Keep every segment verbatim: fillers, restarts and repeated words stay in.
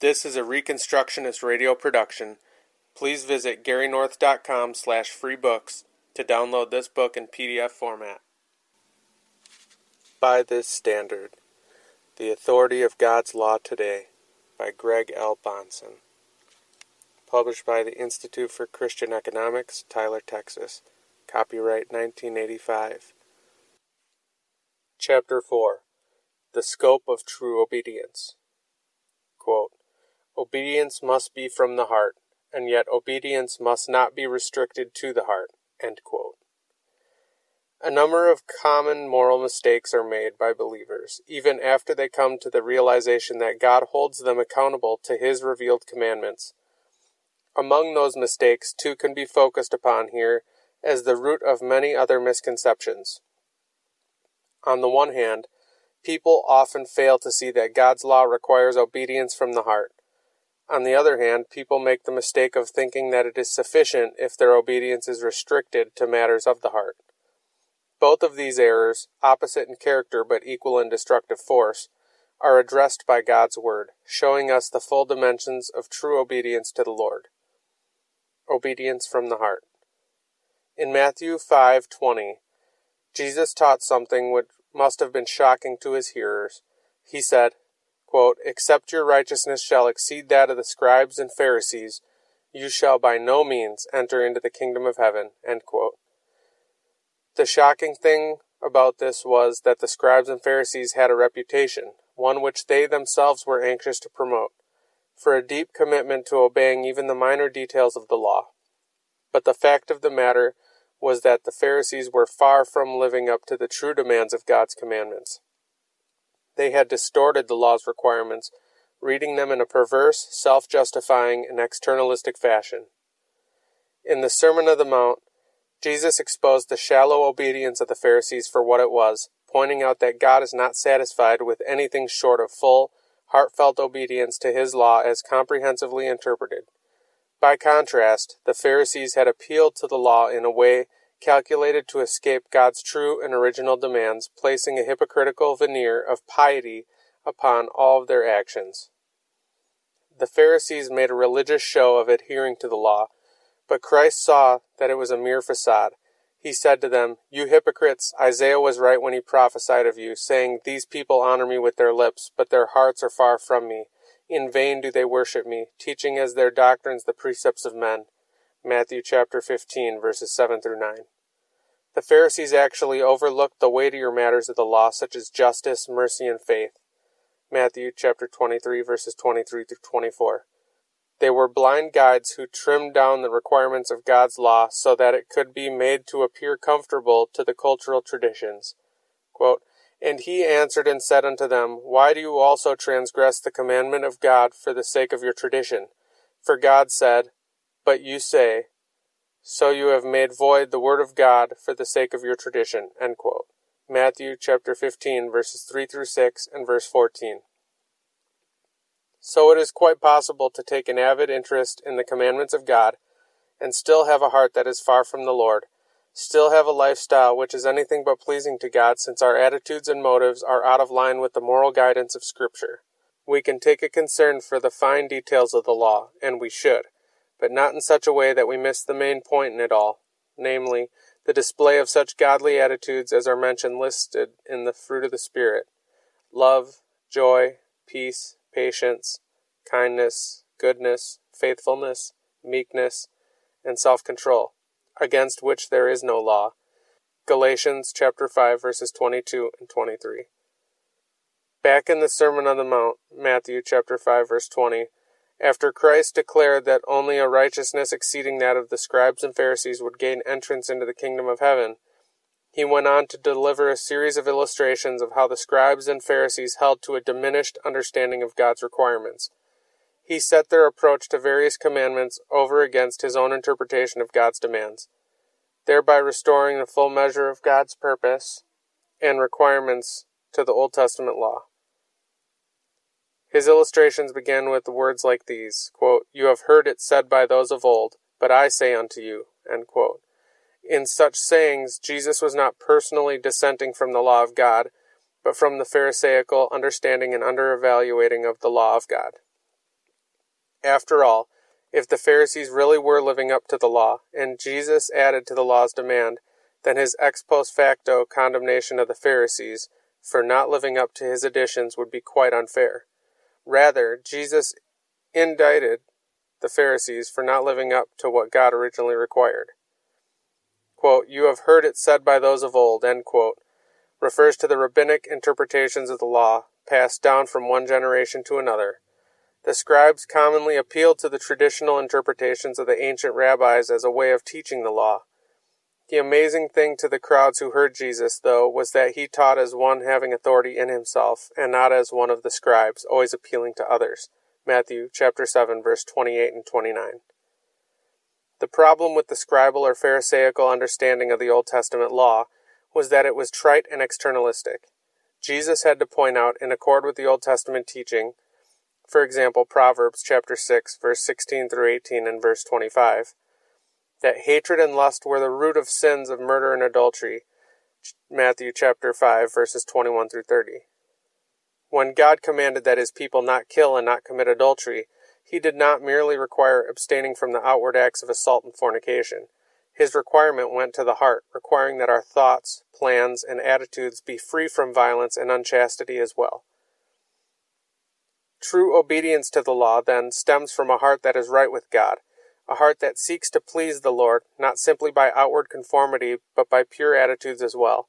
This is a Reconstructionist Radio production. Please visit garynorth.com slash freebooks to download this book in P D F format. By This Standard, The Authority of God's Law Today by Greg L. Bonson. Published by the Institute for Christian Economics, Tyler, Texas. Copyright nineteen eighty-five. Chapter four. The Scope of True Obedience. Quote, "Obedience must be from the heart, and yet obedience must not be restricted to the heart." End quote. A number of common moral mistakes are made by believers, even after they come to the realization that God holds them accountable to His revealed commandments. Among those mistakes, two can be focused upon here as the root of many other misconceptions. On the one hand, people often fail to see that God's law requires obedience from the heart. On the other hand, people make the mistake of thinking that it is sufficient if their obedience is restricted to matters of the heart. Both of these errors, opposite in character but equal in destructive force, are addressed by God's Word, showing us the full dimensions of true obedience to the Lord. Obedience from the heart. In Matthew five twenty, Jesus taught something which must have been shocking to his hearers. He said, quote, "Except your righteousness shall exceed that of the scribes and Pharisees, you shall by no means enter into the kingdom of heaven." End quote. The shocking thing about this was that the scribes and Pharisees had a reputation, one which they themselves were anxious to promote, for a deep commitment to obeying even the minor details of the law. But the fact of the matter was that the Pharisees were far from living up to the true demands of God's commandments. They had distorted the law's requirements, reading them in a perverse, self-justifying, and externalistic fashion. In the Sermon on the Mount, Jesus exposed the shallow obedience of the Pharisees for what it was, pointing out that God is not satisfied with anything short of full, heartfelt obedience to His law as comprehensively interpreted. By contrast, the Pharisees had appealed to the law in a way calculated to escape God's true and original demands, placing a hypocritical veneer of piety upon all of their actions. The Pharisees made a religious show of adhering to the law, but Christ saw that it was a mere facade. He said to them, "You hypocrites, Isaiah was right when he prophesied of you, saying, 'These people honor me with their lips, but their hearts are far from me. In vain do they worship me, teaching as their doctrines the precepts of men.'" Matthew chapter fifteen, verses seven through nine. The Pharisees actually overlooked the weightier matters of the law, such as justice, mercy, and faith. Matthew chapter twenty-three, verses twenty-three through twenty-four. They were blind guides who trimmed down the requirements of God's law so that it could be made to appear comfortable to the cultural traditions. Quote, "And he answered and said unto them, 'Why do you also transgress the commandment of God for the sake of your tradition? For God said, But you say, so you have made void the word of God for the sake of your tradition.'" End quote. Matthew chapter fifteen, verses three through six and verse fourteen. So it is quite possible to take an avid interest in the commandments of God and still have a heart that is far from the Lord, still have a lifestyle which is anything but pleasing to God, since our attitudes and motives are out of line with the moral guidance of Scripture. We can take a concern for the fine details of the law, and we should, but not in such a way that we miss the main point in it all, namely, the display of such godly attitudes as are mentioned listed in the fruit of the Spirit: love, joy, peace, patience, kindness, goodness, faithfulness, meekness, and self-control, against which there is no law. Galatians chapter five, verses twenty-two and twenty-three. Back in the Sermon on the Mount, Matthew chapter five, verse twenty, after Christ declared that only a righteousness exceeding that of the scribes and Pharisees would gain entrance into the kingdom of heaven, He went on to deliver a series of illustrations of how the scribes and Pharisees held to a diminished understanding of God's requirements. He set their approach to various commandments over against His own interpretation of God's demands, thereby restoring the full measure of God's purpose and requirements to the Old Testament law. His illustrations began with words like these, quote, "You have heard it said by those of old, but I say unto you," end quote. In such sayings, Jesus was not personally dissenting from the law of God, but from the Pharisaical understanding and under-evaluating of the law of God. After all, if the Pharisees really were living up to the law, and Jesus added to the law's demand, then his ex post facto condemnation of the Pharisees for not living up to his additions would be quite unfair. Rather, Jesus indicted the Pharisees for not living up to what God originally required. Quote, "You have heard it said by those of old," end quote, refers to the rabbinic interpretations of the law passed down from one generation to another. The scribes commonly appealed to the traditional interpretations of the ancient rabbis as a way of teaching the law. The amazing thing to the crowds who heard Jesus, though, was that he taught as one having authority in himself, and not as one of the scribes, always appealing to others. Matthew chapter seven, verse twenty-eight and twenty-nine. The problem with the scribal or Pharisaical understanding of the Old Testament law was that it was trite and externalistic. Jesus had to point out, in accord with the Old Testament teaching, for example, Proverbs chapter six, verse sixteen through eighteen and verse twenty-five, that hatred and lust were the root of sins of murder and adultery, Matthew chapter five, verses twenty-one through thirty. When God commanded that his people not kill and not commit adultery, he did not merely require abstaining from the outward acts of assault and fornication. His requirement went to the heart, requiring that our thoughts, plans, and attitudes be free from violence and unchastity as well. True obedience to the law, then, stems from a heart that is right with God, a heart that seeks to please the Lord, not simply by outward conformity, but by pure attitudes as well.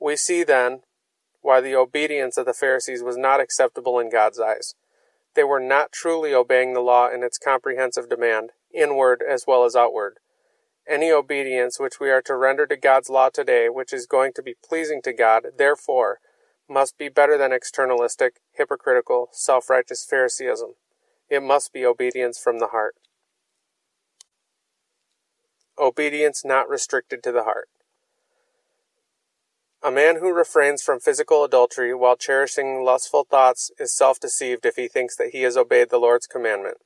We see, then, why the obedience of the Pharisees was not acceptable in God's eyes. They were not truly obeying the law in its comprehensive demand, inward as well as outward. Any obedience which we are to render to God's law today, which is going to be pleasing to God, therefore, must be better than externalistic, hypocritical, self-righteous Phariseeism. It must be obedience from the heart. Obedience not restricted to the heart. A man who refrains from physical adultery while cherishing lustful thoughts is self-deceived if he thinks that he has obeyed the Lord's commandment.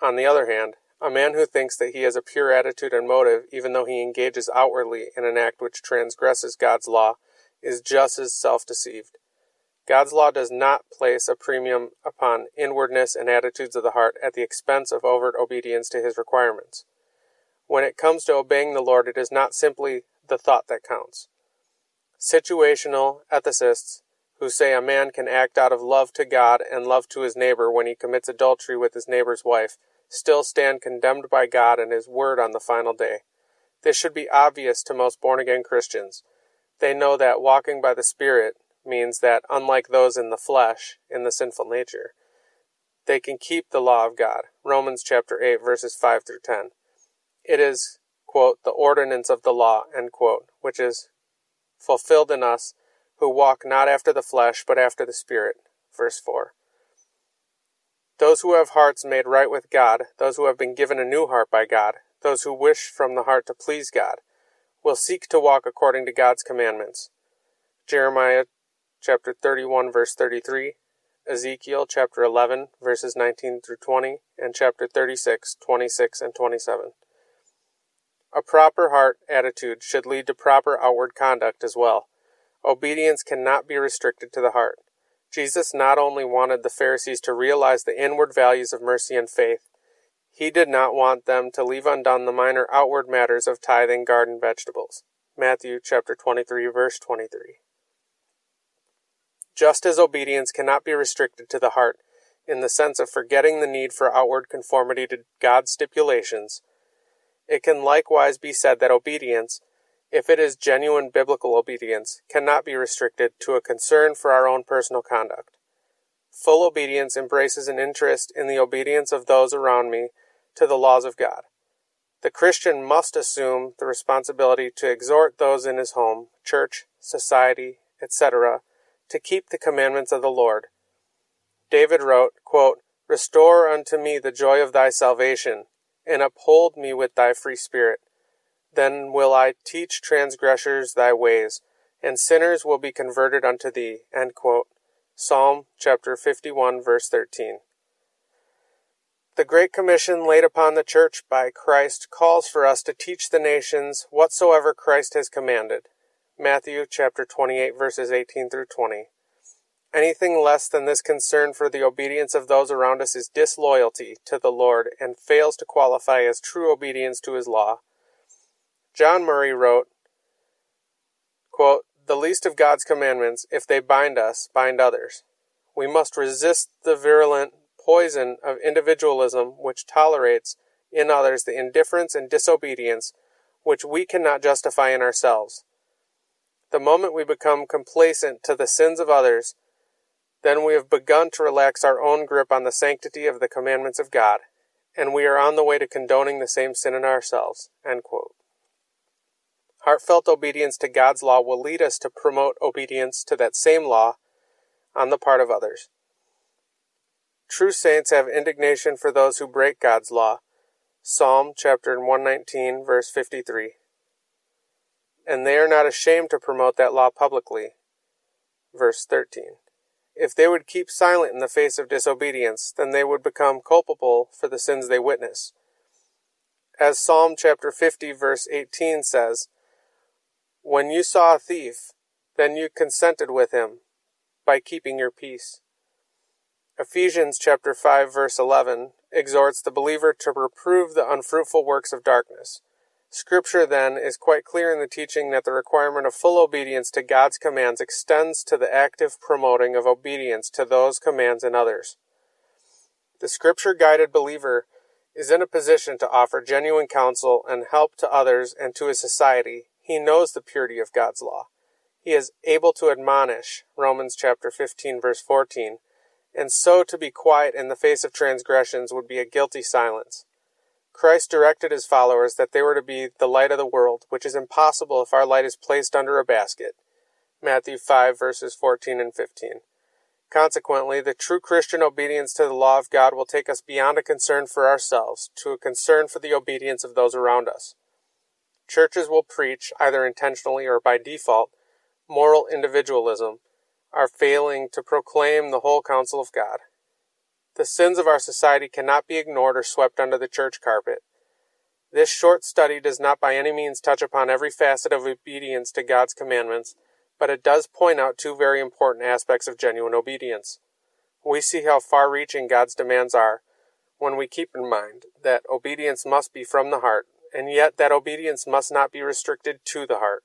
On the other hand, a man who thinks that he has a pure attitude and motive, even though he engages outwardly in an act which transgresses God's law, is just as self-deceived. God's law does not place a premium upon inwardness and attitudes of the heart at the expense of overt obedience to his requirements. When it comes to obeying the Lord, it is not simply the thought that counts. Situational ethicists who say a man can act out of love to God and love to his neighbor when he commits adultery with his neighbor's wife still stand condemned by God and his word on the final day. This should be obvious to most born-again Christians. They know that walking by the Spirit means that, unlike those in the flesh, in the sinful nature, they can keep the law of God. Romans chapter eight, verses five through ten. It is, quote, "the ordinance of the law," end quote, which is fulfilled in us who walk not after the flesh, but after the Spirit, verse four. Those who have hearts made right with God, those who have been given a new heart by God, those who wish from the heart to please God, will seek to walk according to God's commandments. Jeremiah chapter thirty-one, verse thirty-three, Ezekiel chapter eleven, verses nineteen through twenty, and chapter thirty-six, twenty-six and twenty-seven. A proper heart attitude should lead to proper outward conduct as well. Obedience cannot be restricted to the heart. Jesus not only wanted the Pharisees to realize the inward values of mercy and faith, he did not want them to leave undone the minor outward matters of tithing garden vegetables. Matthew chapter twenty-three, verse twenty-three. Just as obedience cannot be restricted to the heart, in the sense of forgetting the need for outward conformity to God's stipulations, it can likewise be said that obedience, if it is genuine biblical obedience, cannot be restricted to a concern for our own personal conduct. Full obedience embraces an interest in the obedience of those around me to the laws of God. The Christian must assume the responsibility to exhort those in his home, church, society, et cetera, to keep the commandments of the Lord. David wrote, quote, "Restore unto me the joy of thy salvation, and uphold me with thy free spirit. Then will I teach transgressors thy ways, and sinners will be converted unto thee," end quote. Psalm chapter fifty-one, verse thirteen. The Great Commission laid upon the church by Christ calls for us to teach the nations whatsoever Christ has commanded. Matthew chapter twenty-eight, verses eighteen through twenty. Anything less than this concern for the obedience of those around us is disloyalty to the Lord and fails to qualify as true obedience to his law. John Murray wrote, quote, "The least of God's commandments, if they bind us, bind others. We must resist the virulent poison of individualism which tolerates in others the indifference and disobedience which we cannot justify in ourselves. The moment we become complacent to the sins of others, then we have begun to relax our own grip on the sanctity of the commandments of God, and we are on the way to condoning the same sin in ourselves." End quote. Heartfelt obedience to God's law will lead us to promote obedience to that same law on the part of others. True saints have indignation for those who break God's law. Psalm chapter one nineteen, verse fifty-three. And they are not ashamed to promote that law publicly. Verse thirteen. If they would keep silent in the face of disobedience, then they would become culpable for the sins they witness. As Psalm chapter fifty, verse eighteen says, "When you saw a thief, then you consented with him by keeping your peace." Ephesians chapter five, verse eleven exhorts the believer to reprove the unfruitful works of darkness. Scripture, then, is quite clear in the teaching that the requirement of full obedience to God's commands extends to the active promoting of obedience to those commands in others. The Scripture-guided believer is in a position to offer genuine counsel and help to others and to his society. He knows the purity of God's law. He is able to admonish, Romans chapter fifteen, verse fourteen, and so to be quiet in the face of transgressions would be a guilty silence. Christ directed his followers that they were to be the light of the world, which is impossible if our light is placed under a basket. Matthew five, verses fourteen and fifteen. Consequently, the true Christian obedience to the law of God will take us beyond a concern for ourselves to a concern for the obedience of those around us. Churches will preach, either intentionally or by default, moral individualism, are failing to proclaim the whole counsel of God. The sins of our society cannot be ignored or swept under the church carpet. This short study does not by any means touch upon every facet of obedience to God's commandments, but it does point out two very important aspects of genuine obedience. We see how far-reaching God's demands are when we keep in mind that obedience must be from the heart, and yet that obedience must not be restricted to the heart.